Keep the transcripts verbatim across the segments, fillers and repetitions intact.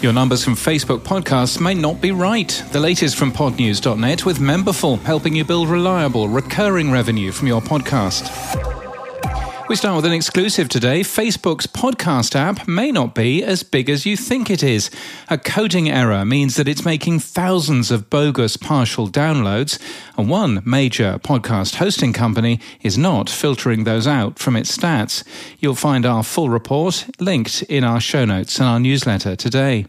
Your numbers from Facebook podcasts may not be right. The latest from pod news dot net with Memberful, helping you build reliable, recurring revenue from your podcast. We start with an exclusive today. Facebook's podcast app may not be as big as you think it is. A coding error means that it's making thousands of bogus partial downloads, and one major podcast hosting company is not filtering those out from its stats. You'll find our full report linked in our show notes and our newsletter today.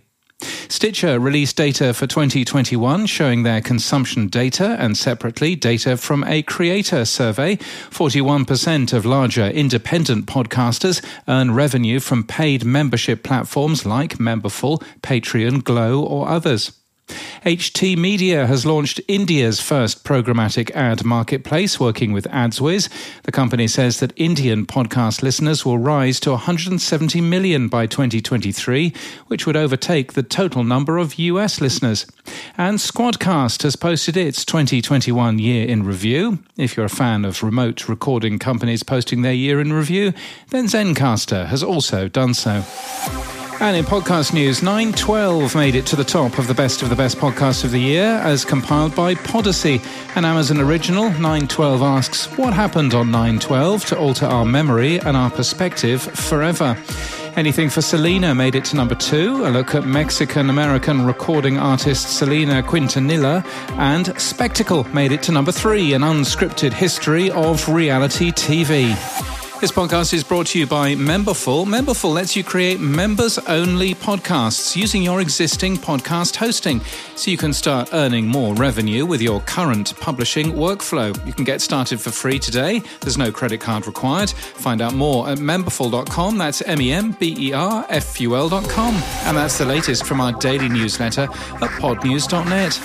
Stitcher released data for twenty twenty-one showing their consumption data and separately data from a creator survey. forty-one percent of larger independent podcasters earn revenue from paid membership platforms like Memberful, Patreon, Glow or others. H T Media has launched India's first programmatic ad marketplace, working with AdsWiz. The company says that Indian podcast listeners will rise to one hundred seventy million by twenty twenty-three, which would overtake the total number of U S listeners. And Squadcast has posted its twenty twenty-one year in review. If you're a fan of remote recording companies posting their year in review, then Zencaster has also done so. And in podcast news, nine twelve made it to the top of the best of the best podcasts of the year as compiled by Podyssey. An Amazon original, nine twelve asks, what happened on nine twelve to alter our memory and our perspective forever? Anything for Selena made it to number two. A look at Mexican-American recording artist Selena Quintanilla. And Spectacle made it to number three, an unscripted history of reality T V. This podcast is brought to you by Memberful. Memberful lets you create members-only podcasts using your existing podcast hosting, so you can start earning more revenue with your current publishing workflow. You can get started for free today. There's no credit card required. Find out more at memberful dot com. That's M E M B E R F U L dot com. And that's the latest from our daily newsletter at pod news dot net.